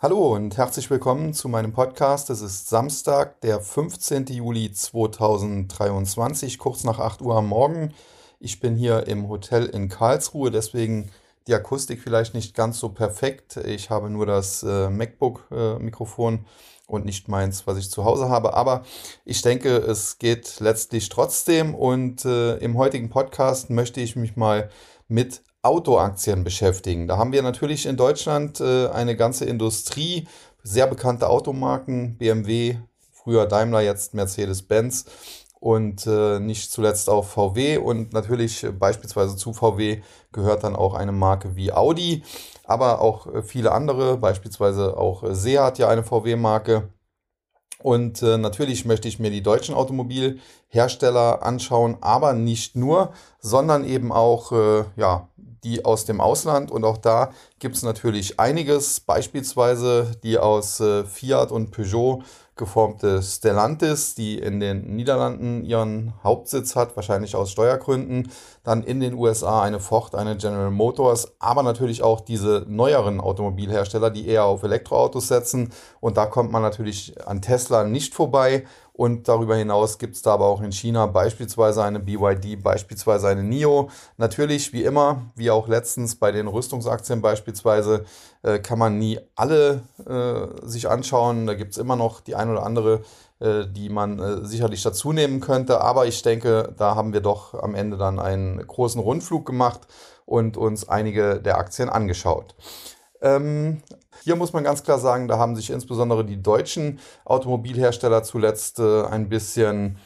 Hallo und herzlich willkommen zu meinem Podcast. Es ist Samstag, der 15. Juli 2023, kurz nach 8 Uhr am Morgen. Ich bin hier im Hotel in Karlsruhe, deswegen die Akustik vielleicht nicht ganz so perfekt. Ich habe nur das MacBook-Mikrofon und nicht meins, was ich zu Hause habe. Aber ich denke, es geht letztlich trotzdem. Und im heutigen Podcast möchte ich mich mal mit Autoaktien beschäftigen. Da haben wir natürlich in Deutschland eine ganze Industrie, sehr bekannte Automarken, BMW, früher Daimler, jetzt Mercedes-Benz und nicht zuletzt auch VW, und natürlich beispielsweise zu VW gehört dann auch eine Marke wie Audi, aber auch viele andere, beispielsweise auch Seat hat ja eine VW-Marke. Und natürlich möchte ich mir die deutschen Automobilhersteller anschauen, aber nicht nur, sondern eben auch die aus dem Ausland. Und auch da gibt es natürlich einiges, beispielsweise die aus Fiat und Peugeot geformte Stellantis, die in den Niederlanden ihren Hauptsitz hat, wahrscheinlich aus Steuergründen. Dann in den USA eine Ford, eine General Motors, aber natürlich auch diese neueren Automobilhersteller, die eher auf Elektroautos setzen. Und da kommt man natürlich an Tesla nicht vorbei. Und darüber hinaus gibt es da aber auch in China beispielsweise eine BYD, beispielsweise eine NIO. Natürlich, wie immer, wie auch letztens bei den Rüstungsaktien beispielsweise, kann man nie alle sich anschauen. Da gibt es immer noch die ein oder andere, die man sicherlich dazu nehmen könnte. Aber ich denke, da haben wir doch am Ende dann einen großen Rundflug gemacht und uns einige der Aktien angeschaut. Hier muss man ganz klar sagen, da haben sich insbesondere die deutschen Automobilhersteller zuletzt ein bisschen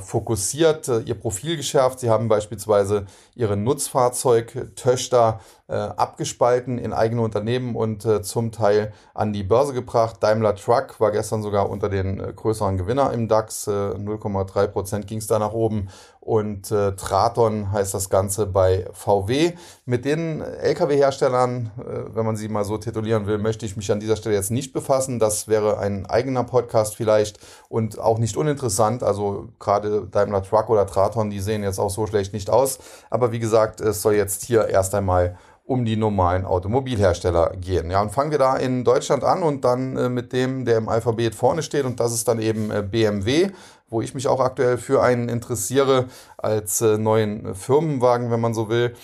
fokussiert, ihr Profil geschärft. Sie haben beispielsweise ihre Nutzfahrzeugtöchter abgespalten in eigene Unternehmen und zum Teil an die Börse gebracht. Daimler Truck war gestern sogar unter den größeren Gewinner im DAX, 0,3% ging es da nach oben. Und Traton heißt das Ganze bei VW. Mit den Lkw-Herstellern, wenn man sie mal so titulieren will, möchte ich mich an dieser Stelle jetzt nicht befassen. Das wäre ein eigener Podcast vielleicht und auch nicht uninteressant. Also gerade Daimler Truck oder Traton, die sehen jetzt auch so schlecht nicht aus. Aber wie gesagt, es soll jetzt hier erst einmal um die normalen Automobilhersteller gehen. Ja, und fangen wir da in Deutschland an und dann mit dem, der im Alphabet vorne steht, und das ist dann eben BMW, wo ich mich auch aktuell für einen interessiere, als neuen Firmenwagen, wenn man so will.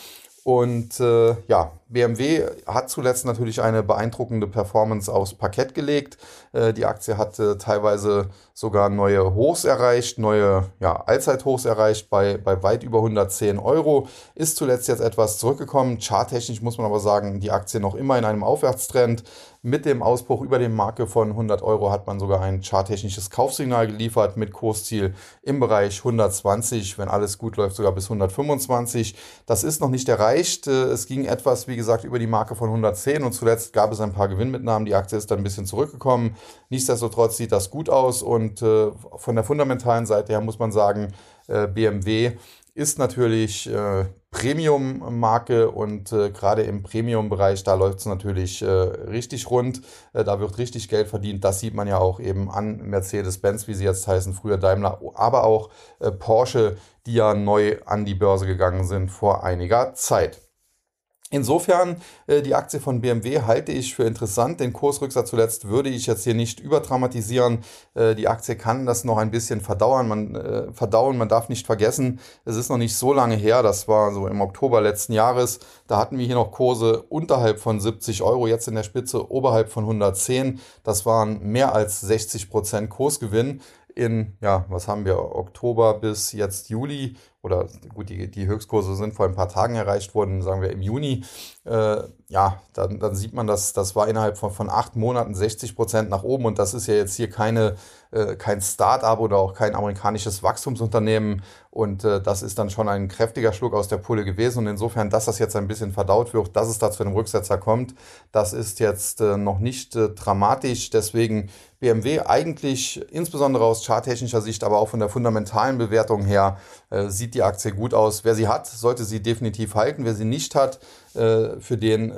Und BMW hat zuletzt natürlich eine beeindruckende Performance aufs Parkett gelegt. Die Aktie hat teilweise sogar neue Hochs erreicht, neue Allzeithochs erreicht bei weit über 110 Euro. Ist zuletzt jetzt etwas zurückgekommen. Charttechnisch muss man aber sagen, die Aktie noch immer in einem Aufwärtstrend. Mit dem Ausbruch über die Marke von 100 Euro hat man sogar ein charttechnisches Kaufsignal geliefert mit Kursziel im Bereich 120, wenn alles gut läuft sogar bis 125. Das ist noch nicht erreicht. Es ging etwas, wie gesagt, über die Marke von 110 und zuletzt gab es ein paar Gewinnmitnahmen. Die Aktie ist dann ein bisschen zurückgekommen. Nichtsdestotrotz sieht das gut aus und von der fundamentalen Seite her muss man sagen, BMW ist natürlich Premium-Marke und gerade im Premium-Bereich, da läuft es natürlich richtig rund, da wird richtig Geld verdient, das sieht man ja auch eben an Mercedes-Benz, wie sie jetzt heißen, früher Daimler, aber auch Porsche, die ja neu an die Börse gegangen sind vor einiger Zeit. Insofern, die Aktie von BMW halte ich für interessant. Den Kursrücksatz zuletzt würde ich jetzt hier nicht überdramatisieren. Die Aktie kann das noch ein bisschen verdauen. Man darf nicht vergessen, es ist noch nicht so lange her. Das war so im Oktober letzten Jahres. Da hatten wir hier noch Kurse unterhalb von 70 Euro, jetzt in der Spitze oberhalb von 110. Das waren mehr als 60% Kursgewinn. In, was haben wir, Oktober bis jetzt Juli, oder gut, die Höchstkurse sind vor ein paar Tagen erreicht worden, sagen wir im Juni, dann sieht man, dass das war innerhalb von 8 Monaten 60% nach oben, und das ist ja jetzt hier kein Start-up oder auch kein amerikanisches Wachstumsunternehmen, und das ist dann schon ein kräftiger Schluck aus der Pulle gewesen, und insofern, dass das jetzt ein bisschen verdaut wird, dass es da zu einem Rücksetzer kommt, das ist jetzt noch nicht dramatisch, deswegen BMW eigentlich insbesondere aus charttechnischer Sicht, aber auch von der fundamentalen Bewertung her, sieht die Aktie gut aus. Wer sie hat, sollte sie definitiv halten. Wer sie nicht hat, für den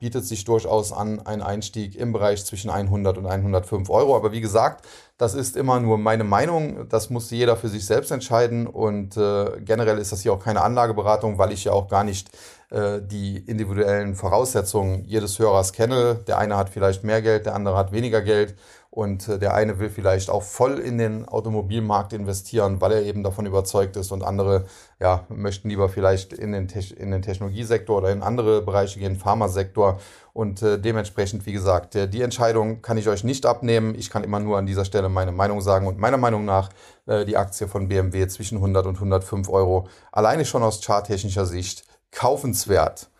bietet sich durchaus an ein Einstieg im Bereich zwischen 100 und 105 Euro. Aber wie gesagt, das ist immer nur meine Meinung. Das muss jeder für sich selbst entscheiden. Und generell ist das hier auch keine Anlageberatung, weil ich ja auch gar nicht die individuellen Voraussetzungen jedes Hörers kenne. Der eine hat vielleicht mehr Geld, der andere hat weniger Geld und der eine will vielleicht auch voll in den Automobilmarkt investieren, weil er eben davon überzeugt ist, und andere ja, möchten lieber vielleicht in den Technologiesektor oder in andere Bereiche gehen, Pharmasektor, und dementsprechend, wie gesagt, die Entscheidung kann ich euch nicht abnehmen. Ich kann immer nur an dieser Stelle meine Meinung sagen, und meiner Meinung nach die Aktie von BMW zwischen 100 und 105 Euro alleine schon aus charttechnischer Sicht kaufenswert.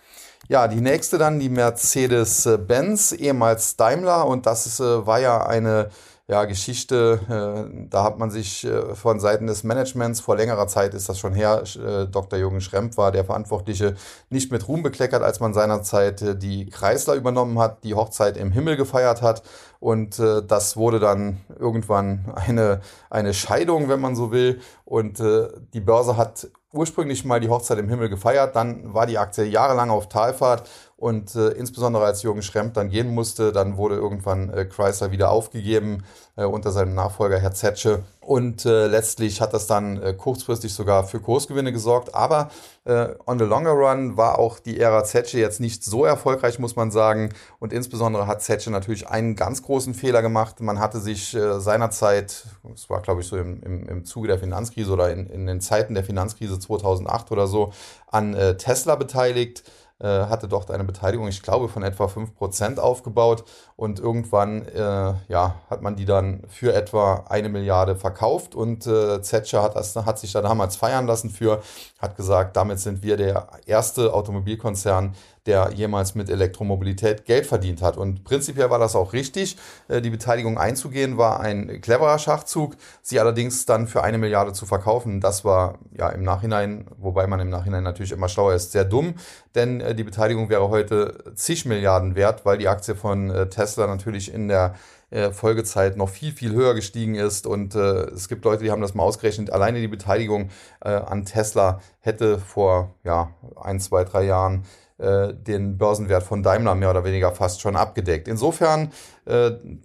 Ja, die nächste dann, die Mercedes-Benz, ehemals Daimler. Und das war ja eine Geschichte, da hat man sich von Seiten des Managements, vor längerer Zeit ist das schon her, Dr. Jürgen Schrempp war der Verantwortliche, nicht mit Ruhm bekleckert, als man seinerzeit die Chrysler übernommen hat, die Hochzeit im Himmel gefeiert hat. Und das wurde dann irgendwann eine Scheidung, wenn man so will. Und die Börse hat ursprünglich mal die Hochzeit im Himmel gefeiert, dann war die Aktie jahrelang auf Talfahrt. Und insbesondere als Jürgen Schrempp dann gehen musste, dann wurde irgendwann Chrysler wieder aufgegeben unter seinem Nachfolger Herr Zetsche. Und letztlich hat das dann kurzfristig sogar für Kursgewinne gesorgt. Aber on the longer run war auch die Ära Zetsche jetzt nicht so erfolgreich, muss man sagen. Und insbesondere hat Zetsche natürlich einen ganz großen Fehler gemacht. Man hatte sich seinerzeit, es war glaube ich so im Zuge der Finanzkrise oder in den Zeiten der Finanzkrise 2008 oder so, an Tesla beteiligt. Hatte dort eine Beteiligung, ich glaube, von etwa 5% aufgebaut, und irgendwann hat man die dann für etwa 1 Milliarde verkauft, und Zetsche hat sich da damals feiern lassen für, hat gesagt, damit sind wir der erste Automobilkonzern, der jemals mit Elektromobilität Geld verdient hat. Und prinzipiell war das auch richtig. Die Beteiligung einzugehen war ein cleverer Schachzug. Sie allerdings dann für 1 Milliarde zu verkaufen, das war ja im Nachhinein, wobei man im Nachhinein natürlich immer schlauer ist, sehr dumm. Denn die Beteiligung wäre heute zig Milliarden wert, weil die Aktie von Tesla natürlich in der Folgezeit noch viel, viel höher gestiegen ist, und es gibt Leute, die haben das mal ausgerechnet, alleine die Beteiligung an Tesla hätte vor 1, 2, 3 Jahren den Börsenwert von Daimler mehr oder weniger fast schon abgedeckt. Insofern,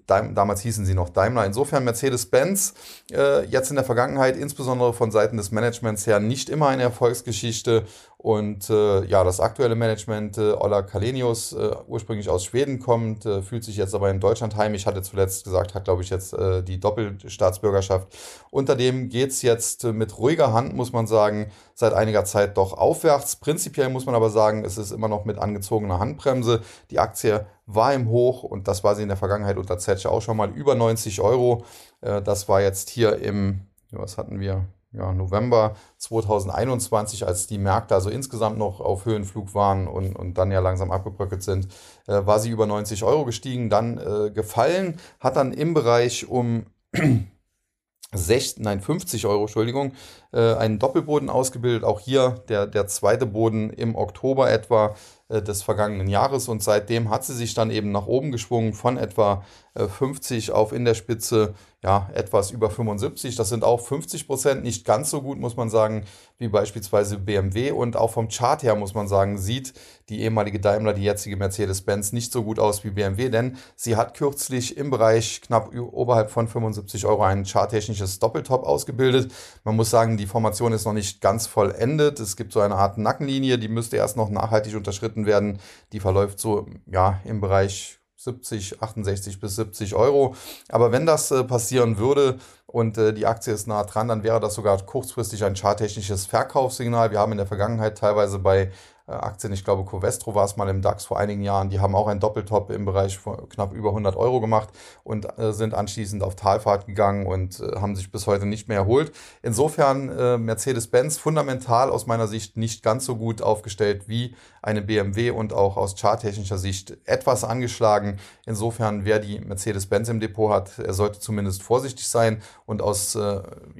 damals hießen sie noch Daimler, insofern Mercedes-Benz, jetzt in der Vergangenheit, insbesondere von Seiten des Managements her, nicht immer eine Erfolgsgeschichte. Und das aktuelle Management, Ola Kalenius, ursprünglich aus Schweden kommt, fühlt sich jetzt aber in Deutschland heimisch, hatte zuletzt gesagt, hat glaube ich jetzt die Doppelstaatsbürgerschaft. Unter dem geht es jetzt mit ruhiger Hand, muss man sagen, seit einiger Zeit doch aufwärts. Prinzipiell muss man aber sagen, es ist immer noch mit angezogener Handbremse. Die Aktie war im Hoch, und das war sie in der Vergangenheit unter Zetsche auch schon mal, über 90 Euro. Das war jetzt hier November 2021, als die Märkte also insgesamt noch auf Höhenflug waren und dann ja langsam abgebröckelt sind, war sie über 90 Euro gestiegen, dann gefallen, hat dann im Bereich um 50 Euro, Entschuldigung, einen Doppelboden ausgebildet. Auch hier der zweite Boden im Oktober etwa des vergangenen Jahres, und seitdem hat sie sich dann eben nach oben geschwungen von etwa 50 auf in der Spitze etwas über 75. Das sind auch 50%, nicht ganz so gut, muss man sagen, wie beispielsweise BMW, und auch vom Chart her, muss man sagen, sieht die ehemalige Daimler, die jetzige Mercedes-Benz, nicht so gut aus wie BMW, denn sie hat kürzlich im Bereich knapp oberhalb von 75 Euro ein charttechnisches Doppeltop ausgebildet. Man muss sagen, die Formation ist noch nicht ganz vollendet. Es gibt so eine Art Nackenlinie, die müsste erst noch nachhaltig unterschritten werden. Die verläuft so im Bereich 70, 68 bis 70 Euro. Aber wenn das passieren würde und die Aktie ist nah dran, dann wäre das sogar kurzfristig ein charttechnisches Verkaufssignal. Wir haben in der Vergangenheit teilweise bei Aktien, ich glaube Covestro war es mal im DAX vor einigen Jahren, die haben auch ein Doppeltop im Bereich von knapp über 100 Euro gemacht und sind anschließend auf Talfahrt gegangen und haben sich bis heute nicht mehr erholt. Insofern Mercedes-Benz fundamental aus meiner Sicht nicht ganz so gut aufgestellt wie eine BMW und auch aus charttechnischer Sicht etwas angeschlagen. Insofern, wer die Mercedes-Benz im Depot hat, er sollte zumindest vorsichtig sein, und aus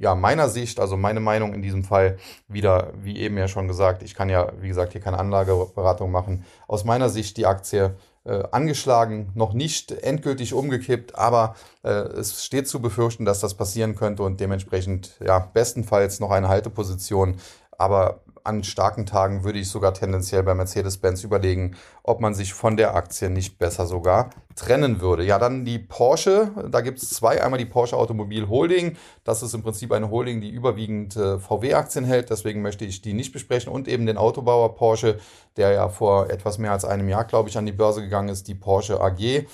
meiner Sicht, also meine Meinung in diesem Fall wieder, wie eben ja schon gesagt, ich kann ja, wie gesagt, hier kann Anlageberatung machen. Aus meiner Sicht die Aktie angeschlagen, noch nicht endgültig umgekippt, aber es steht zu befürchten, dass das passieren könnte, und dementsprechend bestenfalls noch eine Halteposition, aber an starken Tagen würde ich sogar tendenziell bei Mercedes-Benz überlegen, ob man sich von der Aktie nicht besser sogar trennen würde. Ja, dann die Porsche. Da gibt es zwei. Einmal die Porsche Automobil Holding. Das ist im Prinzip eine Holding, die überwiegend VW-Aktien hält. Deswegen möchte ich die nicht besprechen. Und eben den Autobauer Porsche, der ja vor etwas mehr als einem Jahr, glaube ich, an die Börse gegangen ist. Die Porsche AG.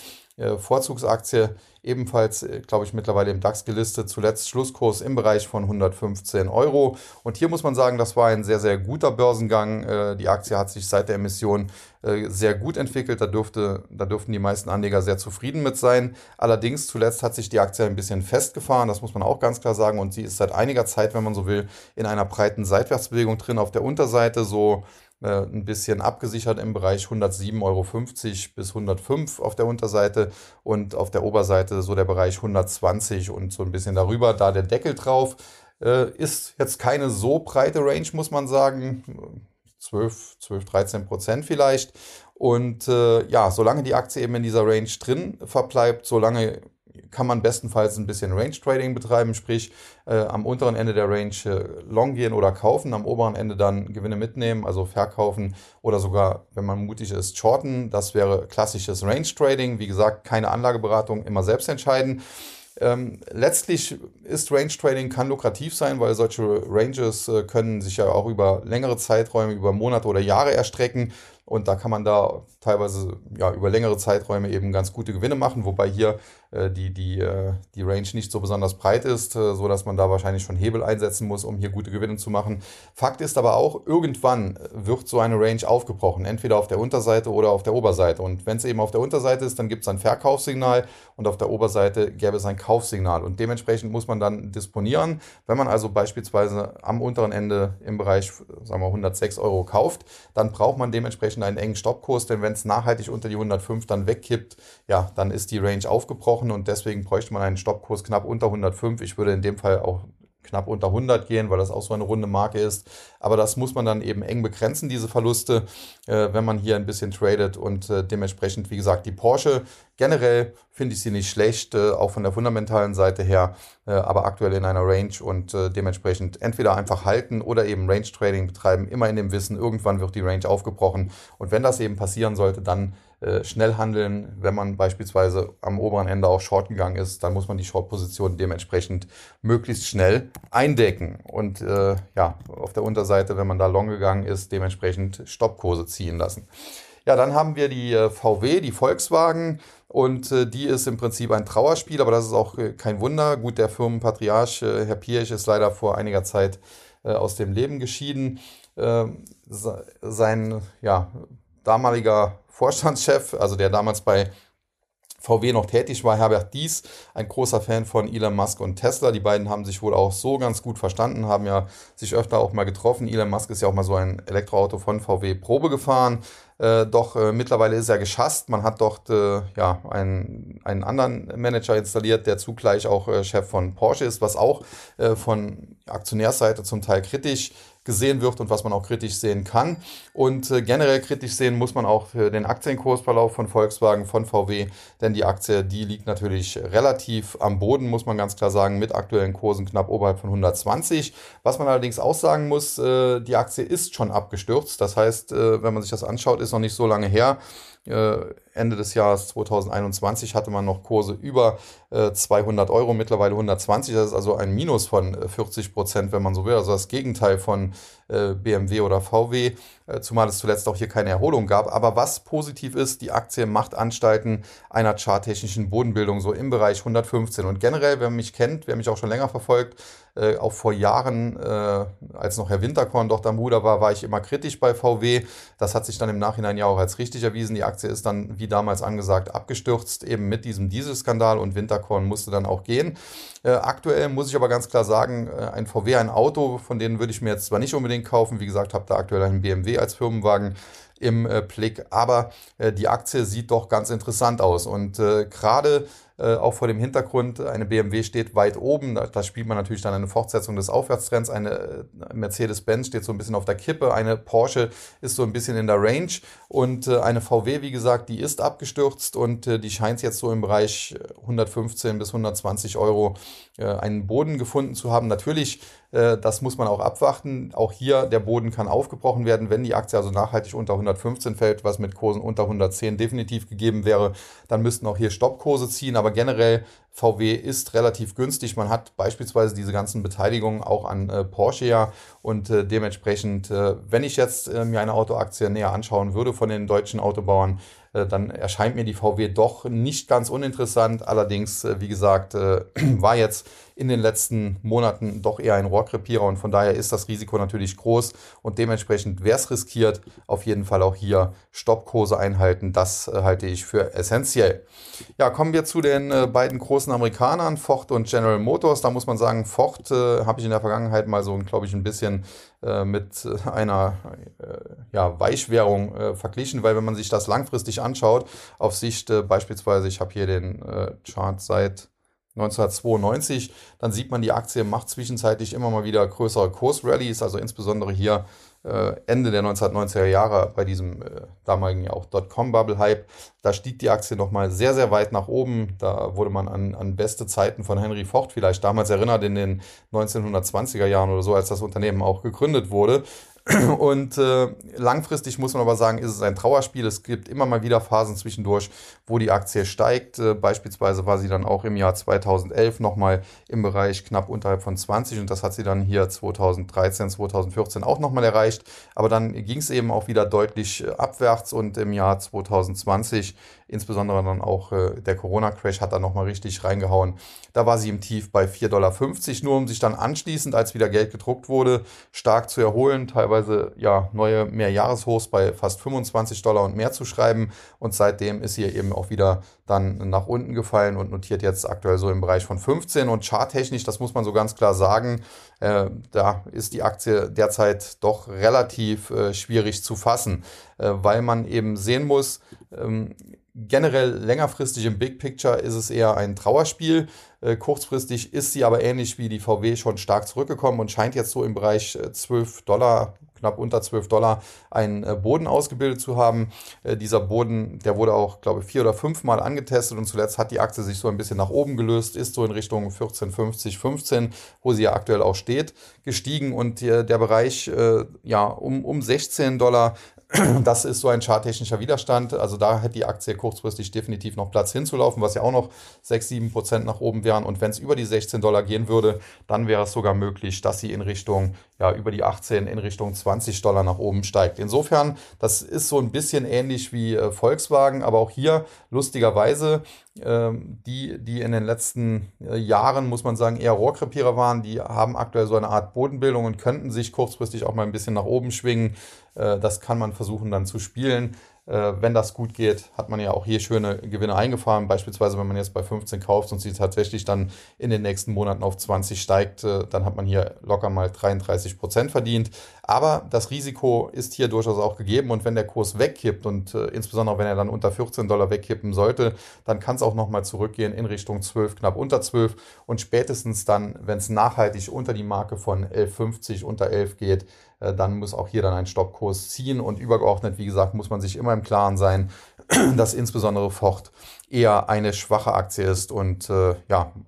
Vorzugsaktie, ebenfalls, glaube ich, mittlerweile im DAX gelistet, zuletzt Schlusskurs im Bereich von 115 €. Und hier muss man sagen, das war ein sehr, sehr guter Börsengang. Die Aktie hat sich seit der Emission sehr gut entwickelt. Da dürften die meisten Anleger sehr zufrieden mit sein. Allerdings zuletzt hat sich die Aktie ein bisschen festgefahren, das muss man auch ganz klar sagen. Und sie ist seit einiger Zeit, wenn man so will, in einer breiten Seitwärtsbewegung drin. Auf der Unterseite so ein bisschen abgesichert im Bereich 107,50 € bis 105 auf der Unterseite und auf der Oberseite so der Bereich 120 und so ein bisschen darüber, da der Deckel drauf. Ist jetzt keine so breite Range, muss man sagen, 12, 13% vielleicht. Und ja, solange die Aktie eben in dieser Range drin verbleibt, solange kann man bestenfalls ein bisschen Range-Trading betreiben, sprich am unteren Ende der Range long gehen oder kaufen, am oberen Ende dann Gewinne mitnehmen, also verkaufen oder sogar, wenn man mutig ist, shorten. Das wäre klassisches Range-Trading. Wie gesagt, keine Anlageberatung, immer selbst entscheiden. Letztlich ist Range-Trading, kann lukrativ sein, weil solche Ranges können sich ja auch über längere Zeiträume, über Monate oder Jahre erstrecken. Und da kann man da teilweise ja, über längere Zeiträume eben ganz gute Gewinne machen, wobei hier die Range nicht so besonders breit ist, sodass man da wahrscheinlich schon Hebel einsetzen muss, um hier gute Gewinne zu machen. Fakt ist aber auch, irgendwann wird so eine Range aufgebrochen, entweder auf der Unterseite oder auf der Oberseite. Und wenn es eben auf der Unterseite ist, dann gibt es ein Verkaufssignal und auf der Oberseite gäbe es ein Kaufsignal. Und dementsprechend muss man dann disponieren. Wenn man also beispielsweise am unteren Ende im Bereich, sagen wir 106 € kauft, dann braucht man dementsprechend einen engen Stoppkurs, denn wenn es nachhaltig unter die 105 dann wegkippt, ja, dann ist die Range aufgebrochen und deswegen bräuchte man einen Stoppkurs knapp unter 105. Ich würde in dem Fall auch knapp unter 100 gehen, weil das auch so eine runde Marke ist. Aber das muss man dann eben eng begrenzen, diese Verluste, wenn man hier ein bisschen tradet und dementsprechend, wie gesagt, die Porsche, generell finde ich sie nicht schlecht, auch von der fundamentalen Seite her, aber aktuell in einer Range und dementsprechend entweder einfach halten oder eben Range Trading betreiben, immer in dem Wissen, irgendwann wird die Range aufgebrochen und wenn das eben passieren sollte, dann schnell handeln. Wenn man beispielsweise am oberen Ende auch short gegangen ist, dann muss man die Short-Position dementsprechend möglichst schnell eindecken. Und ja, auf der Unterseite, wenn man da long gegangen ist, dementsprechend Stoppkurse ziehen lassen. Ja, dann haben wir die VW, die Volkswagen und die ist im Prinzip ein Trauerspiel, aber das ist auch kein Wunder. Gut, der Firmenpatriarch, Herr Pierch, ist leider vor einiger Zeit aus dem Leben geschieden. Sein, ja, damaliger Vorstandschef, also der damals bei VW noch tätig war, Herbert Diess, ein großer Fan von Elon Musk und Tesla. Die beiden haben sich wohl auch so ganz gut verstanden, haben ja sich öfter auch mal getroffen. Elon Musk ist ja auch mal so ein Elektroauto von VW Probe gefahren. Doch mittlerweile ist er geschasst. Man hat dort ja, einen anderen Manager installiert, der zugleich auch Chef von Porsche ist, was auch von Aktionärsseite zum Teil kritisch gesehen wird und was man auch kritisch sehen kann. Und generell kritisch sehen muss man auch den Aktienkursverlauf von Volkswagen, von VW, denn die Aktie, die liegt natürlich relativ am Boden, muss man ganz klar sagen, mit aktuellen Kursen knapp oberhalb von 120. Was man allerdings auch sagen muss, die Aktie ist schon abgestürzt. Das heißt, wenn man sich das anschaut, ist noch nicht so lange her. Ende des Jahres 2021 hatte man noch Kurse über 200 €, mittlerweile 120. Das ist also ein Minus von 40%, wenn man so will. Also das Gegenteil von BMW oder VW, zumal es zuletzt auch hier keine Erholung gab. Aber was positiv ist, die Aktie macht Anstalten einer charttechnischen Bodenbildung so im Bereich 115. Und generell, wer mich kennt, wer mich auch schon länger verfolgt, auch vor Jahren, als noch Herr Winterkorn dort am Ruder war, war ich immer kritisch bei VW. Das hat sich dann im Nachhinein ja auch als richtig erwiesen. Die Aktie ist dann, wie damals angesagt, abgestürzt, eben mit diesem Dieselskandal und Winterkorn musste dann auch gehen. Aktuell muss ich aber ganz klar sagen, ein VW, ein Auto, von denen würde ich mir jetzt zwar nicht unbedingt kaufen, wie gesagt, habe da aktuell einen BMW als Firmenwagen im Blick, aber die Aktie sieht doch ganz interessant aus und gerade auch vor dem Hintergrund, eine BMW steht weit oben, da spielt man natürlich dann eine Fortsetzung des Aufwärtstrends, eine Mercedes-Benz steht so ein bisschen auf der Kippe, eine Porsche ist so ein bisschen in der Range und eine VW, wie gesagt, die ist abgestürzt und die scheint jetzt so im Bereich 115 bis 120 Euro einen Boden gefunden zu haben. Natürlich, das muss man auch abwarten. Auch hier, der Boden kann aufgebrochen werden. Wenn die Aktie also nachhaltig unter 115 fällt, was mit Kursen unter 110 definitiv gegeben wäre, dann müssten auch hier Stoppkurse ziehen. Aber generell, VW ist relativ günstig. Man hat beispielsweise diese ganzen Beteiligungen auch an Porsche ja. Und dementsprechend, wenn ich jetzt mir eine Autoaktie näher anschauen würde von den deutschen Autobauern, dann erscheint mir die VW doch nicht ganz uninteressant. Allerdings, wie gesagt, war jetzt in den letzten Monaten doch eher ein Rohrkrepierer und von daher ist das Risiko natürlich groß und dementsprechend, wer es riskiert, auf jeden Fall auch hier Stoppkurse einhalten. Das halte ich für essentiell. Ja, kommen wir zu den beiden großen Amerikanern, Ford und General Motors. Da muss man sagen, Ford habe ich in der Vergangenheit mal so, glaube ich, ein bisschen mit einer Weichwährung verglichen, weil wenn man sich das langfristig anschaut, auf Sicht beispielsweise, ich habe hier den Chart seit 1992, dann sieht man, die Aktie macht zwischenzeitlich immer mal wieder größere Kursrallies, also insbesondere hier Ende der 1990er Jahre bei diesem damaligen ja auch Dotcom-Bubble-Hype. Da stieg die Aktie nochmal sehr, sehr weit nach oben. Da wurde man an beste Zeiten von Henry Ford vielleicht damals erinnert, in den 1920er Jahren oder so, als das Unternehmen auch gegründet wurde. Und langfristig muss man aber sagen, ist es ein Trauerspiel. Es gibt immer mal wieder Phasen zwischendurch, wo die Aktie steigt. Beispielsweise war sie dann auch im Jahr 2011 nochmal im Bereich knapp unterhalb von 20 und das hat sie dann hier 2013, 2014 auch nochmal erreicht. Aber dann ging es eben auch wieder deutlich abwärts und im Jahr 2020, insbesondere dann auch der Corona-Crash hat da nochmal richtig reingehauen. Da war sie im Tief bei 4,50 Dollar, nur um sich dann anschließend, als wieder Geld gedruckt wurde, stark zu erholen, teilweise ja neue Mehrjahreshochs bei fast 25 Dollar und mehr zu schreiben. Und seitdem ist hier eben auch wieder dann nach unten gefallen und notiert jetzt aktuell so im Bereich von 15. Und charttechnisch, das muss man so ganz klar sagen, da ist die Aktie derzeit doch relativ schwierig zu fassen, weil man eben sehen muss, generell längerfristig im Big Picture ist es eher ein Trauerspiel. Kurzfristig ist sie aber ähnlich wie die VW schon stark zurückgekommen und scheint jetzt so im Bereich 12 Dollar, knapp unter 12 Dollar, einen Boden ausgebildet zu haben. Dieser Boden, der wurde auch, glaube ich, 4 oder 5 Mal angetestet und zuletzt hat die Aktie sich so ein bisschen nach oben gelöst, ist so in Richtung 14,50, 15, wo sie ja aktuell auch steht, gestiegen und der Bereich um 16 Dollar, das ist so ein charttechnischer Widerstand. Also da hat die Aktie kurzfristig definitiv noch Platz hinzulaufen, was ja auch noch 6-7% nach oben wären. Und wenn es über die 16 Dollar gehen würde, dann wäre es sogar möglich, dass sie in Richtung, über die 18 in Richtung 20 Dollar nach oben steigt. Insofern, das ist so ein bisschen ähnlich wie Volkswagen, aber auch hier lustigerweise, die in den letzten Jahren, muss man sagen, eher Rohrkrepierer waren, die haben aktuell so eine Art Bodenbildung und könnten sich kurzfristig auch mal ein bisschen nach oben schwingen. Das kann man versuchen dann zu spielen. Wenn das gut geht, hat man ja auch hier schöne Gewinne eingefahren. Beispielsweise, wenn man jetzt bei 15 kauft und sie tatsächlich dann in den nächsten Monaten auf 20 steigt, dann hat man hier locker mal 33% verdient. Aber das Risiko ist hier durchaus auch gegeben und wenn der Kurs wegkippt und insbesondere wenn er dann unter 14 Dollar wegkippen sollte, dann kann es auch nochmal zurückgehen in Richtung 12, knapp unter 12 und spätestens dann, wenn es nachhaltig unter die Marke von 11,50, unter 11 geht, dann muss auch hier dann ein Stoppkurs ziehen und übergeordnet, wie gesagt, muss man sich immer im Klaren sein, dass insbesondere Ford eher eine schwache Aktie ist und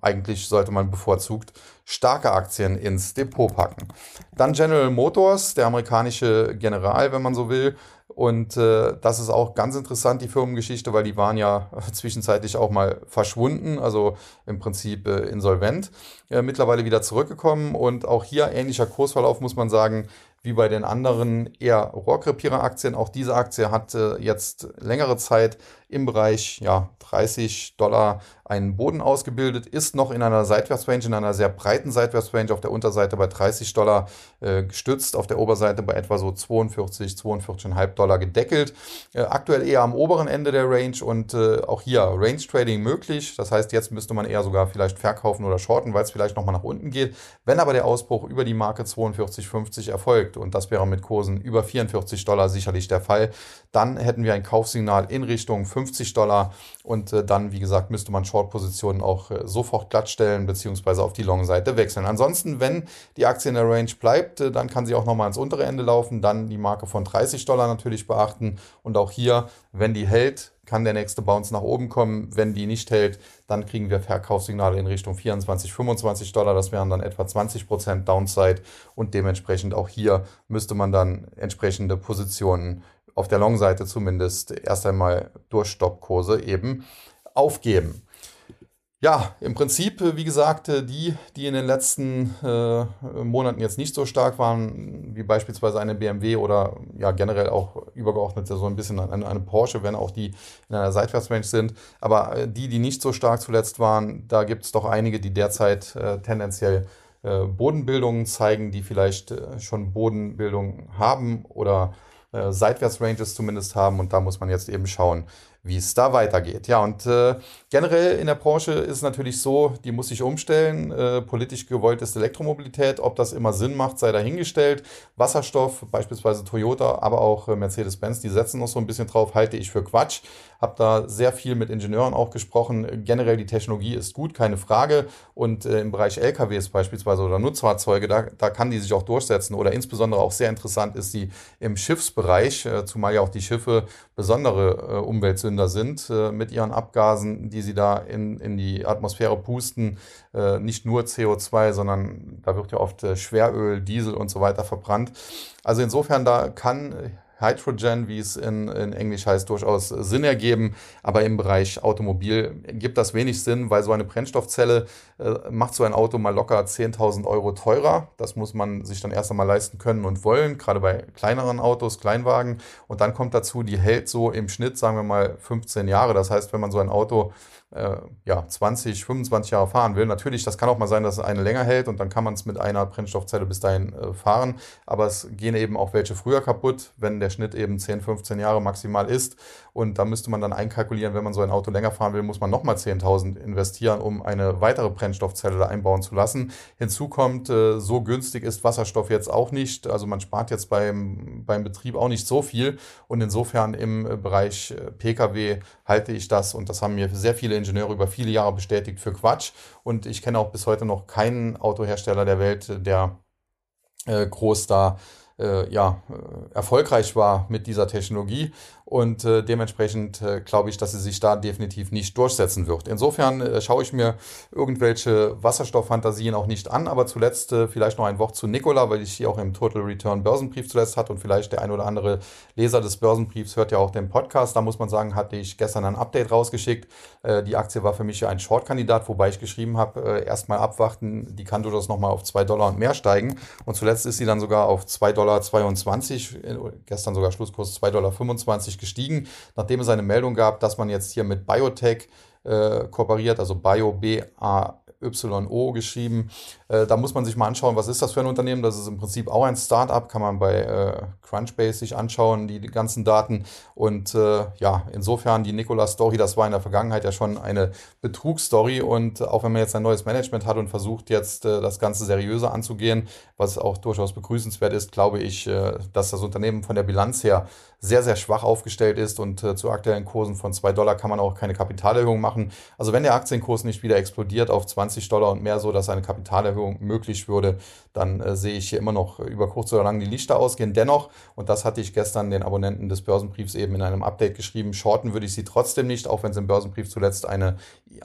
eigentlich sollte man bevorzugt starke Aktien ins Depot packen. Dann General Motors, der amerikanische General, wenn man so will. Und das ist auch ganz interessant, die Firmengeschichte, weil die waren ja zwischenzeitlich auch mal verschwunden, also im Prinzip insolvent, mittlerweile wieder zurückgekommen und auch hier ähnlicher Kursverlauf, muss man sagen, wie bei den anderen eher Rohrkrepierer-Aktien. Auch diese Aktie hat jetzt längere Zeit im Bereich 30 Dollar einen Boden ausgebildet, ist noch in einer Seitwärtsrange, in einer sehr breiten Seitwärtsrange, auf der Unterseite bei 30 Dollar gestützt, auf der Oberseite bei etwa so 42, 42,5 Dollar gedeckelt. Aktuell eher am oberen Ende der Range und auch hier Range Trading möglich. Das heißt, jetzt müsste man eher sogar vielleicht verkaufen oder shorten, weil es vielleicht nochmal nach unten geht. Wenn aber der Ausbruch über die Marke 42,50 erfolgt, und das wäre mit Kursen über 44 Dollar sicherlich der Fall, dann hätten wir ein Kaufsignal in Richtung 50 Dollar und dann, wie gesagt, müsste man Short-Positionen auch sofort glattstellen beziehungsweise auf die Long-Seite wechseln. Ansonsten, wenn die Aktie in der Range bleibt, dann kann sie auch nochmal ans untere Ende laufen, dann die Marke von 30 Dollar natürlich beachten und auch hier, wenn die hält, kann der nächste Bounce nach oben kommen. Wenn die nicht hält, dann kriegen wir Verkaufssignale in Richtung 24, 25 Dollar. Das wären dann etwa 20% Downside und dementsprechend auch hier müsste man dann entsprechende Positionen auf der Long-Seite zumindest erst einmal durch Stoppkurse eben aufgeben. Ja, im Prinzip, wie gesagt, die in den letzten Monaten jetzt nicht so stark waren, wie beispielsweise eine BMW oder ja generell auch übergeordnet so ein bisschen eine Porsche, wenn auch die in einer Seitwärtsrange sind. Aber die nicht so stark zuletzt waren, da gibt es doch einige, die derzeit tendenziell Bodenbildungen zeigen, die vielleicht schon Bodenbildung haben oder Seitwärtsranges zumindest haben und da muss man jetzt eben schauen, wie es da weitergeht. Ja, und generell in der Branche ist natürlich so, die muss sich umstellen. Politisch gewollt ist Elektromobilität. Ob das immer Sinn macht, sei dahingestellt. Wasserstoff, beispielsweise Toyota, aber auch Mercedes-Benz, die setzen noch so ein bisschen drauf, halte ich für Quatsch. Habe da sehr viel mit Ingenieuren auch gesprochen. Generell die Technologie ist gut, keine Frage. Und im Bereich LKWs beispielsweise oder Nutzfahrzeuge, da kann die sich auch durchsetzen. Oder insbesondere auch sehr interessant ist die im Schiffsbereich, zumal ja auch die Schiffe besondere Umweltsünder sind mit ihren Abgasen, die sie da in die Atmosphäre pusten. Nicht nur CO2, sondern da wird ja oft Schweröl, Diesel und so weiter verbrannt. Also insofern, da kann Hydrogen, wie es in Englisch heißt, durchaus Sinn ergeben. Aber im Bereich Automobil gibt das wenig Sinn, weil so eine Brennstoffzelle macht so ein Auto mal locker 10.000 Euro teurer. Das muss man sich dann erst einmal leisten können und wollen, gerade bei kleineren Autos, Kleinwagen. Und dann kommt dazu, die hält so im Schnitt, sagen wir mal, 15 Jahre. Das heißt, wenn man so ein Auto 20, 25 Jahre fahren will. Natürlich, das kann auch mal sein, dass eine länger hält und dann kann man es mit einer Brennstoffzelle bis dahin fahren. Aber es gehen eben auch welche früher kaputt, wenn der Schnitt eben 10, 15 Jahre maximal ist. Und da müsste man dann einkalkulieren, wenn man so ein Auto länger fahren will, muss man nochmal 10.000 investieren, um eine weitere Brennstoffzelle da einbauen zu lassen. Hinzu kommt, so günstig ist Wasserstoff jetzt auch nicht. Also man spart jetzt beim Betrieb auch nicht so viel. Und insofern im Bereich Pkw halte ich das, und das haben mir sehr viele Ingenieure über viele Jahre bestätigt, für Quatsch. Und ich kenne auch bis heute noch keinen Autohersteller der Welt, der groß da erfolgreich war mit dieser Technologie. Und dementsprechend glaube ich, dass sie sich da definitiv nicht durchsetzen wird. Insofern schaue ich mir irgendwelche Wasserstofffantasien auch nicht an. Aber zuletzt vielleicht noch ein Wort zu Nikola, weil ich hier auch im Total Return Börsenbrief zuletzt hatte. Und vielleicht der ein oder andere Leser des Börsenbriefs hört ja auch den Podcast. Da muss man sagen, hatte ich gestern ein Update rausgeschickt. Die Aktie war für mich ein Short-Kandidat, wobei ich geschrieben habe, erstmal abwarten. Die kann durchaus nochmal auf $2 und mehr steigen. Und zuletzt ist sie dann sogar auf $2,22, gestern sogar Schlusskurs $2,25 gestiegen, nachdem es eine Meldung gab, dass man jetzt hier mit Biotech kooperiert, also Bio, BAYO geschrieben. Da muss man sich mal anschauen, was ist das für ein Unternehmen? Das ist im Prinzip auch ein Startup, kann man bei Crunchbase sich anschauen, die ganzen Daten. Und insofern die Nikola-Story, das war in der Vergangenheit ja schon eine Betrugsstory. Und auch wenn man jetzt ein neues Management hat und versucht jetzt das Ganze seriöser anzugehen, was auch durchaus begrüßenswert ist, glaube ich, dass das Unternehmen von der Bilanz her sehr, sehr schwach aufgestellt ist und zu aktuellen Kursen von $2 kann man auch keine Kapitalerhöhung machen. Also wenn der Aktienkurs nicht wieder explodiert auf $20 und mehr, so dass eine Kapitalerhöhung möglich würde, dann sehe ich hier immer noch über kurz oder lang die Lichter ausgehen. Dennoch, und das hatte ich gestern den Abonnenten des Börsenbriefs eben in einem Update geschrieben, shorten würde ich sie trotzdem nicht, auch wenn es im Börsenbrief zuletzt eine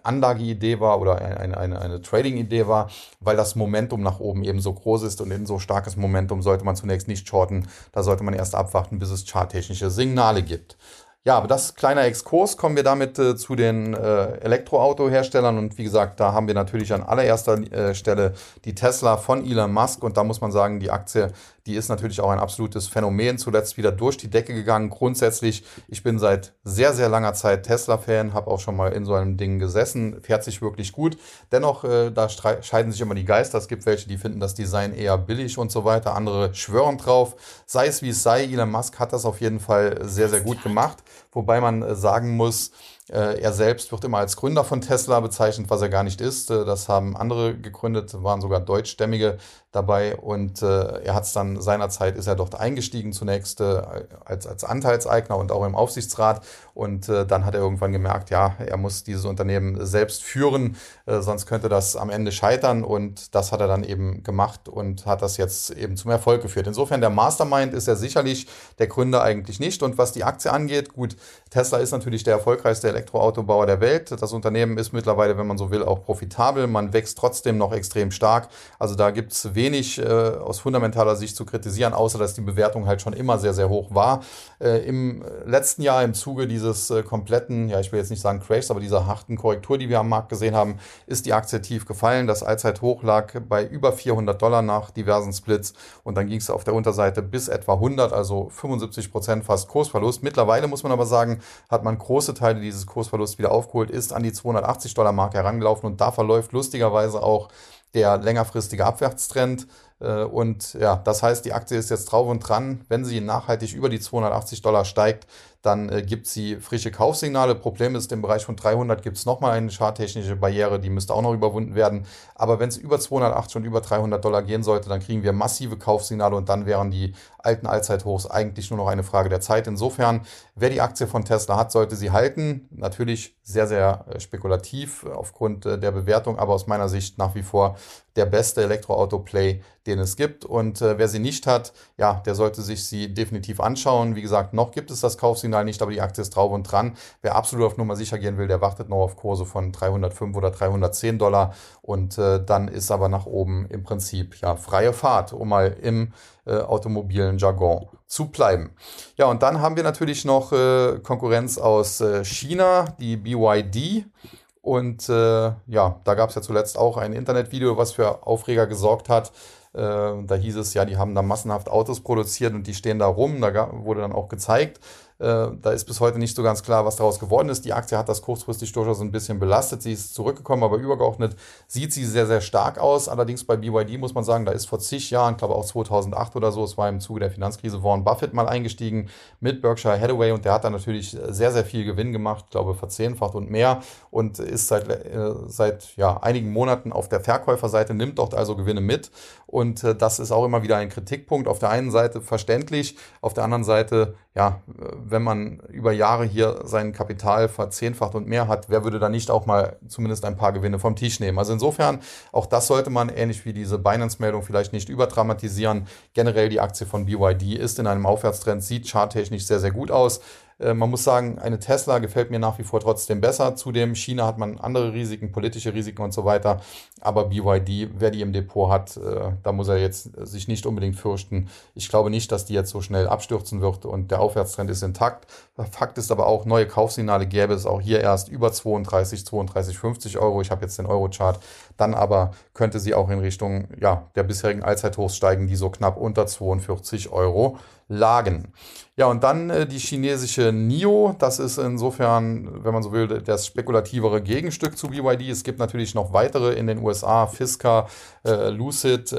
Anlageidee war oder eine Trading-Idee war, weil das Momentum nach oben eben so groß ist und in so starkes Momentum sollte man zunächst nicht shorten. Da sollte man erst abwarten, bis es charttechnisch Signale gibt. Ja, aber das kleiner Exkurs. Kommen wir damit zu den Elektroautoherstellern und wie gesagt, da haben wir natürlich an allererster Stelle die Tesla von Elon Musk und da muss man sagen, die Aktie, die ist natürlich auch ein absolutes Phänomen, zuletzt wieder durch die Decke gegangen. Grundsätzlich, ich bin seit sehr, sehr langer Zeit Tesla-Fan, habe auch schon mal in so einem Ding gesessen, fährt sich wirklich gut. Dennoch, da scheiden sich immer die Geister. Es gibt welche, die finden das Design eher billig und so weiter, andere schwören drauf. Sei es wie es sei, Elon Musk hat das auf jeden Fall sehr, sehr gut gemacht. Wobei man sagen muss, Er selbst wird immer als Gründer von Tesla bezeichnet, was er gar nicht ist. Das haben andere gegründet, waren sogar Deutschstämmige dabei. Und er hat es dann seinerzeit, ist er dort eingestiegen zunächst als Anteilseigner und auch im Aufsichtsrat. Und dann hat er irgendwann gemerkt, ja, er muss dieses Unternehmen selbst führen, sonst könnte das am Ende scheitern. Und das hat er dann eben gemacht und hat das jetzt eben zum Erfolg geführt. Insofern der Mastermind ist er sicherlich, der Gründer eigentlich nicht. Und was die Aktie angeht, gut, Tesla ist natürlich der erfolgreichste Elektroautobauer der Welt. Das Unternehmen ist mittlerweile, wenn man so will, auch profitabel. Man wächst trotzdem noch extrem stark. Also da gibt es wenig aus fundamentaler Sicht zu kritisieren, außer dass die Bewertung halt schon immer sehr, sehr hoch war. Im letzten Jahr im Zuge dieses kompletten, ja, ich will jetzt nicht sagen Crashs, aber dieser harten Korrektur, die wir am Markt gesehen haben, ist die Aktie tief gefallen. Das Allzeithoch lag bei über $400 nach diversen Splits und dann ging es auf der Unterseite bis etwa 100, also 75% fast Kursverlust. Mittlerweile muss man aber sagen, hat man große Teile dieses Kursverlust wieder aufgeholt, ist an die $280-Marke herangelaufen und da verläuft lustigerweise auch der längerfristige Abwärtstrend. Und ja, das heißt, die Aktie ist jetzt drauf und dran. Wenn sie nachhaltig über die $280 steigt, dann gibt sie frische Kaufsignale. Problem ist, im Bereich von 300 gibt es nochmal eine charttechnische Barriere, die müsste auch noch überwunden werden. Aber wenn es über 280 und über $300 gehen sollte, dann kriegen wir massive Kaufsignale und dann wären die alten Allzeithochs eigentlich nur noch eine Frage der Zeit. Insofern, wer die Aktie von Tesla hat, sollte sie halten. Natürlich sehr, sehr spekulativ aufgrund der Bewertung, aber aus meiner Sicht nach wie vor der beste Elektroauto-Play, den es gibt. Und wer sie nicht hat, ja, der sollte sich sie definitiv anschauen. Wie gesagt, noch gibt es das Kaufsignal nicht, aber die Aktie ist drauf und dran. Wer absolut auf Nummer sicher gehen will, der wartet noch auf Kurse von $305 oder $310. Und dann ist aber nach oben im Prinzip ja freie Fahrt, um mal im automobilen Jargon zu bleiben. Ja, und dann haben wir natürlich noch Konkurrenz aus China, die BYD. Und ja, da gab es ja zuletzt auch ein Internetvideo, was für Aufreger gesorgt hat. Da hieß es ja, die haben da massenhaft Autos produziert und die stehen da rum. Da wurde dann auch gezeigt. Da ist bis heute nicht so ganz klar, was daraus geworden ist. Die Aktie hat das kurzfristig durchaus ein bisschen belastet. Sie ist zurückgekommen, aber übergeordnet sieht sie sehr, sehr stark aus. Allerdings bei BYD muss man sagen, da ist vor zig Jahren, ich glaube auch 2008 oder so, es war im Zuge der Finanzkrise, Warren Buffett mal eingestiegen mit Berkshire Hathaway und der hat da natürlich sehr, sehr viel Gewinn gemacht, ich glaube verzehnfacht und mehr und ist seit einigen Monaten auf der Verkäuferseite, nimmt dort also Gewinne mit und das ist auch immer wieder ein Kritikpunkt. Auf der einen Seite verständlich, auf der anderen Seite, ja, wenn man über Jahre hier sein Kapital verzehnfacht und mehr hat, wer würde da nicht auch mal zumindest ein paar Gewinne vom Tisch nehmen? Also insofern, auch das sollte man, ähnlich wie diese Binance-Meldung, vielleicht nicht überdramatisieren. Generell die Aktie von BYD ist in einem Aufwärtstrend, sieht charttechnisch sehr, sehr gut aus. Man muss sagen, eine Tesla gefällt mir nach wie vor trotzdem besser. Zudem, China hat man andere Risiken, politische Risiken und so weiter. Aber BYD, wer die im Depot hat, da muss er jetzt sich nicht unbedingt fürchten. Ich glaube nicht, dass die jetzt so schnell abstürzen wird und der Aufwärtstrend ist intakt. Fakt ist aber auch, neue Kaufsignale gäbe es auch hier erst über 32,50 €. Ich habe jetzt den Euro-Chart. Dann aber könnte sie auch in Richtung ja, der bisherigen Allzeithochs steigen, die so knapp unter 42 € lagen. Ja, und dann die chinesische NIO. Das ist insofern, wenn man so will, das spekulativere Gegenstück zu BYD. Es gibt natürlich noch weitere in den USA, Fisker, Lucid,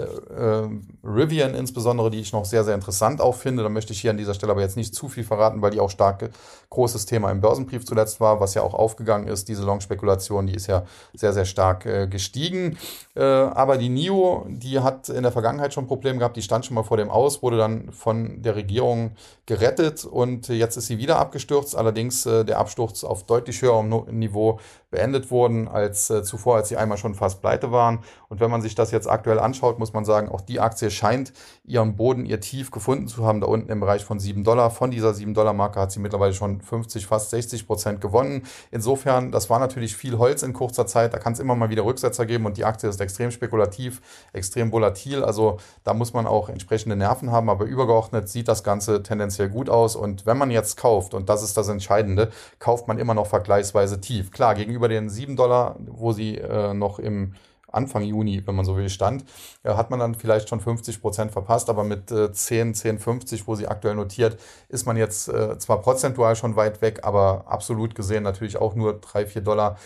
Rivian insbesondere, die ich noch sehr, sehr interessant auch finde. Da möchte ich hier an dieser Stelle aber jetzt nicht zu viel verraten, weil die auch stark großes Thema im Börsenbrief zuletzt war, was ja auch aufgegangen ist. Diese Long-Spekulation, die ist ja sehr, sehr stark gestiegen. Aber die NIO, die hat in der Vergangenheit schon Probleme gehabt. Die stand schon mal vor dem Aus, wurde dann von der Regierung gerettet und jetzt ist sie wieder abgestürzt. Allerdings der Absturz auf deutlich höherem Niveau beendet worden als zuvor, als sie einmal schon fast pleite waren. Und wenn man sich das jetzt aktuell anschaut, muss man sagen, auch die Aktie scheint ihren Boden, ihr Tief gefunden zu haben, da unten im Bereich von $7. Von dieser $7-Marke hat sie mittlerweile schon 50, fast 60% gewonnen. Insofern, das war natürlich viel Holz in kurzer Zeit. Da kann es immer mal wieder Rücksetzer geben und die Aktie ist extrem spekulativ, extrem volatil. Also da muss man auch entsprechende Nerven haben, aber übergeordnet sieht das Ganze tendenziell gut aus. Und wenn man jetzt kauft, und das ist das Entscheidende, kauft man immer noch vergleichsweise tief. Klar, gegenüber den $7, wo sie noch im Anfang Juni, wenn man so will, stand, hat man dann vielleicht schon 50% verpasst, aber mit 10,50, wo sie aktuell notiert, ist man jetzt zwar prozentual schon weit weg, aber absolut gesehen natürlich auch nur $3-4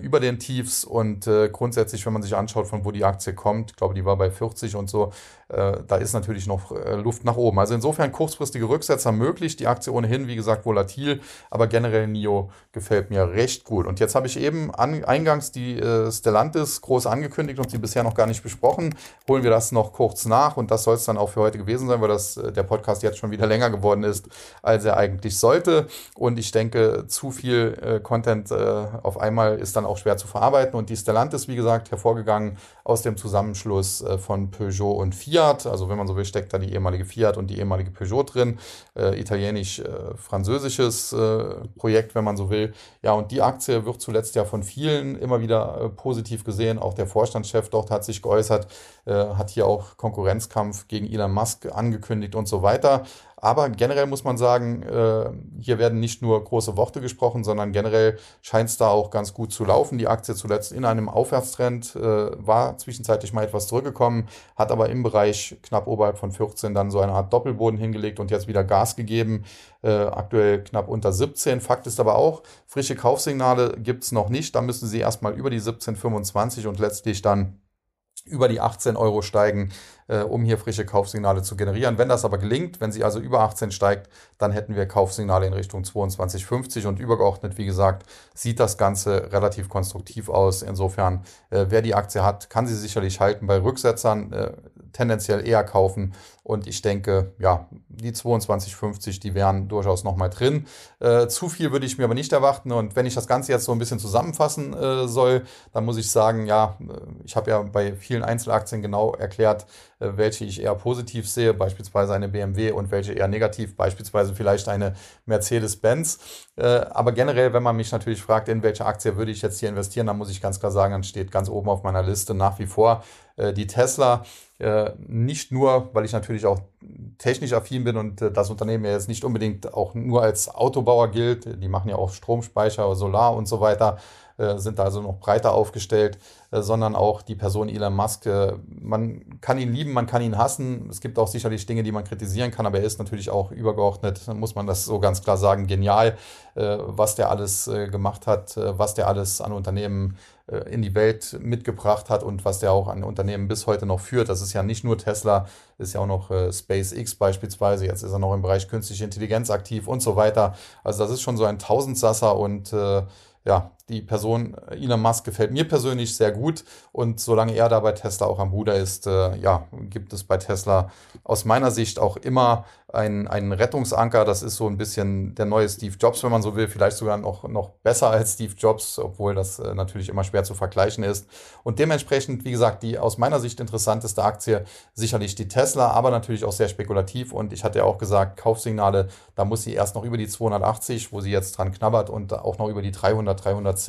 über den Tiefs und grundsätzlich, wenn man sich anschaut, von wo die Aktie kommt, ich glaube, die war bei 40 und so, da ist natürlich noch Luft nach oben. Also insofern kurzfristige Rücksetzer möglich, die Aktie ohnehin, wie gesagt, volatil, aber generell NIO gefällt mir recht gut. Und jetzt habe ich eben eingangs die Stellantis groß angekündigt und sie bisher noch gar nicht besprochen. Holen wir das noch kurz nach und das soll es dann auch für heute gewesen sein, weil das der Podcast jetzt schon wieder länger geworden ist, als er eigentlich sollte. Und ich denke, zu viel Content auf einmal ist dann auch schwer zu verarbeiten. Und die Stellantis, wie gesagt, hervorgegangen aus dem Zusammenschluss von Peugeot und Fiat. Also wenn man so will, steckt da die ehemalige Fiat und die ehemalige Peugeot drin. Italienisch-französisches Projekt, wenn man so will. Ja, und die Aktie wird zuletzt ja von vielen immer wieder positiv gesehen. Auch der Vorstandschef dort hat sich geäußert, hat hier auch Konkurrenzkampf gegen Elon Musk angekündigt und so weiter. Aber generell muss man sagen, hier werden nicht nur große Worte gesprochen, sondern generell scheint es da auch ganz gut zu laufen. Die Aktie zuletzt in einem Aufwärtstrend, war zwischenzeitlich mal etwas zurückgekommen, hat aber im Bereich knapp oberhalb von 14 dann so eine Art Doppelboden hingelegt und jetzt wieder Gas gegeben, aktuell knapp unter 17. Fakt ist aber auch, frische Kaufsignale gibt es noch nicht. Da müssen sie erstmal über die 17,25 und letztlich dann über die 18 Euro steigen, um hier frische Kaufsignale zu generieren. Wenn das aber gelingt, wenn sie also über 18 steigt, dann hätten wir Kaufsignale in Richtung 22,50 und übergeordnet, wie gesagt, sieht das Ganze relativ konstruktiv aus. Insofern, wer die Aktie hat, kann sie sicherlich halten. Bei Rücksetzern tendenziell eher kaufen und ich denke, ja, die 22,50, die wären durchaus nochmal drin. Zu viel würde ich mir aber nicht erwarten und wenn ich das Ganze jetzt so ein bisschen zusammenfassen soll, dann muss ich sagen, ja, ich habe ja bei vielen Einzelaktien genau erklärt, welche ich eher positiv sehe, beispielsweise eine BMW und welche eher negativ, beispielsweise vielleicht eine Mercedes-Benz. Aber generell, wenn man mich natürlich fragt, in welche Aktie würde ich jetzt hier investieren, dann muss ich ganz klar sagen, dann steht ganz oben auf meiner Liste nach wie vor die Tesla. Nicht nur, weil ich natürlich auch technisch affin bin und das Unternehmen ja jetzt nicht unbedingt auch nur als Autobauer gilt. Die machen ja auch Stromspeicher, Solar und so weiter, sind da also noch breiter aufgestellt, sondern auch die Person Elon Musk. Man kann ihn lieben, man kann ihn hassen. Es gibt auch sicherlich Dinge, die man kritisieren kann, aber er ist natürlich auch übergeordnet, muss man das so ganz klar sagen, genial, was der alles gemacht hat, was der alles an Unternehmen in die Welt mitgebracht hat und was der auch an Unternehmen bis heute noch führt. Das ist ja nicht nur Tesla, ist ja auch noch SpaceX beispielsweise. Jetzt ist er noch im Bereich künstliche Intelligenz aktiv und so weiter. Also das ist schon so ein Tausendsasser und ja, die Person Elon Musk gefällt mir persönlich sehr gut und solange er da bei Tesla auch am Ruder ist, ja, gibt es bei Tesla aus meiner Sicht auch immer einen Rettungsanker. Das ist so ein bisschen der neue Steve Jobs, wenn man so will, vielleicht sogar noch besser als Steve Jobs, obwohl das natürlich immer schwer zu vergleichen ist. Und dementsprechend, wie gesagt, die aus meiner Sicht interessanteste Aktie sicherlich die Tesla, aber natürlich auch sehr spekulativ und ich hatte ja auch gesagt, Kaufsignale, da muss sie erst noch über die 280, wo sie jetzt dran knabbert und auch noch über die 300, 310,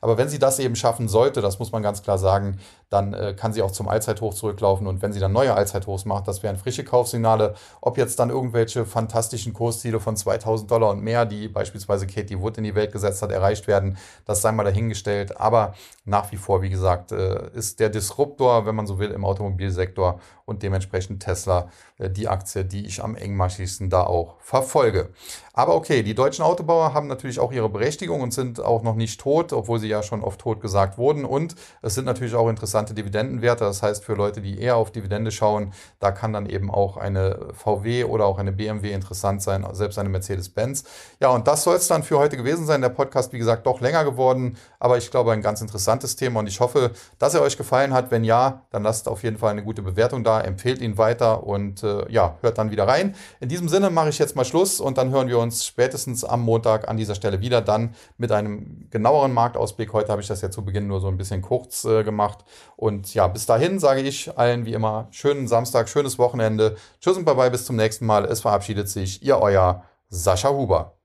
aber wenn sie das eben schaffen sollte, das muss man ganz klar sagen, dann kann sie auch zum Allzeithoch zurücklaufen und wenn sie dann neue Allzeithochs macht, das wären frische Kaufsignale, ob jetzt dann irgendwelche fantastischen Kursziele von $2.000 und mehr, die beispielsweise Katie Wood in die Welt gesetzt hat, erreicht werden, das sei mal dahingestellt, aber nach wie vor, wie gesagt, ist der Disruptor, wenn man so will, im Automobilsektor und dementsprechend Tesla die Aktie, die ich am engmaschigsten da auch verfolge. Aber okay, die deutschen Autobauer haben natürlich auch ihre Berechtigung und sind auch noch nicht tot, obwohl sie ja schon oft tot gesagt wurden. Und es sind natürlich auch interessante Dividendenwerte. Das heißt, für Leute, die eher auf Dividende schauen, da kann dann eben auch eine VW oder auch eine BMW interessant sein, selbst eine Mercedes-Benz. Ja, und das soll es dann für heute gewesen sein. Der Podcast, wie gesagt, doch länger geworden, aber ich glaube, ein ganz interessantes Thema. Und ich hoffe, dass er euch gefallen hat. Wenn ja, dann lasst auf jeden Fall eine gute Bewertung da, empfehlt ihn weiter und ja, hört dann wieder rein. In diesem Sinne mache ich jetzt mal Schluss und dann hören wir uns spätestens am Montag an dieser Stelle wieder, dann mit einem genaueren Marktausblick. Heute habe ich das ja zu Beginn nur so ein bisschen kurz gemacht. Und ja, bis dahin sage ich allen wie immer schönen Samstag, schönes Wochenende. Tschüss und bye-bye, bis zum nächsten Mal. Es verabschiedet sich, ihr euer Sascha Huber.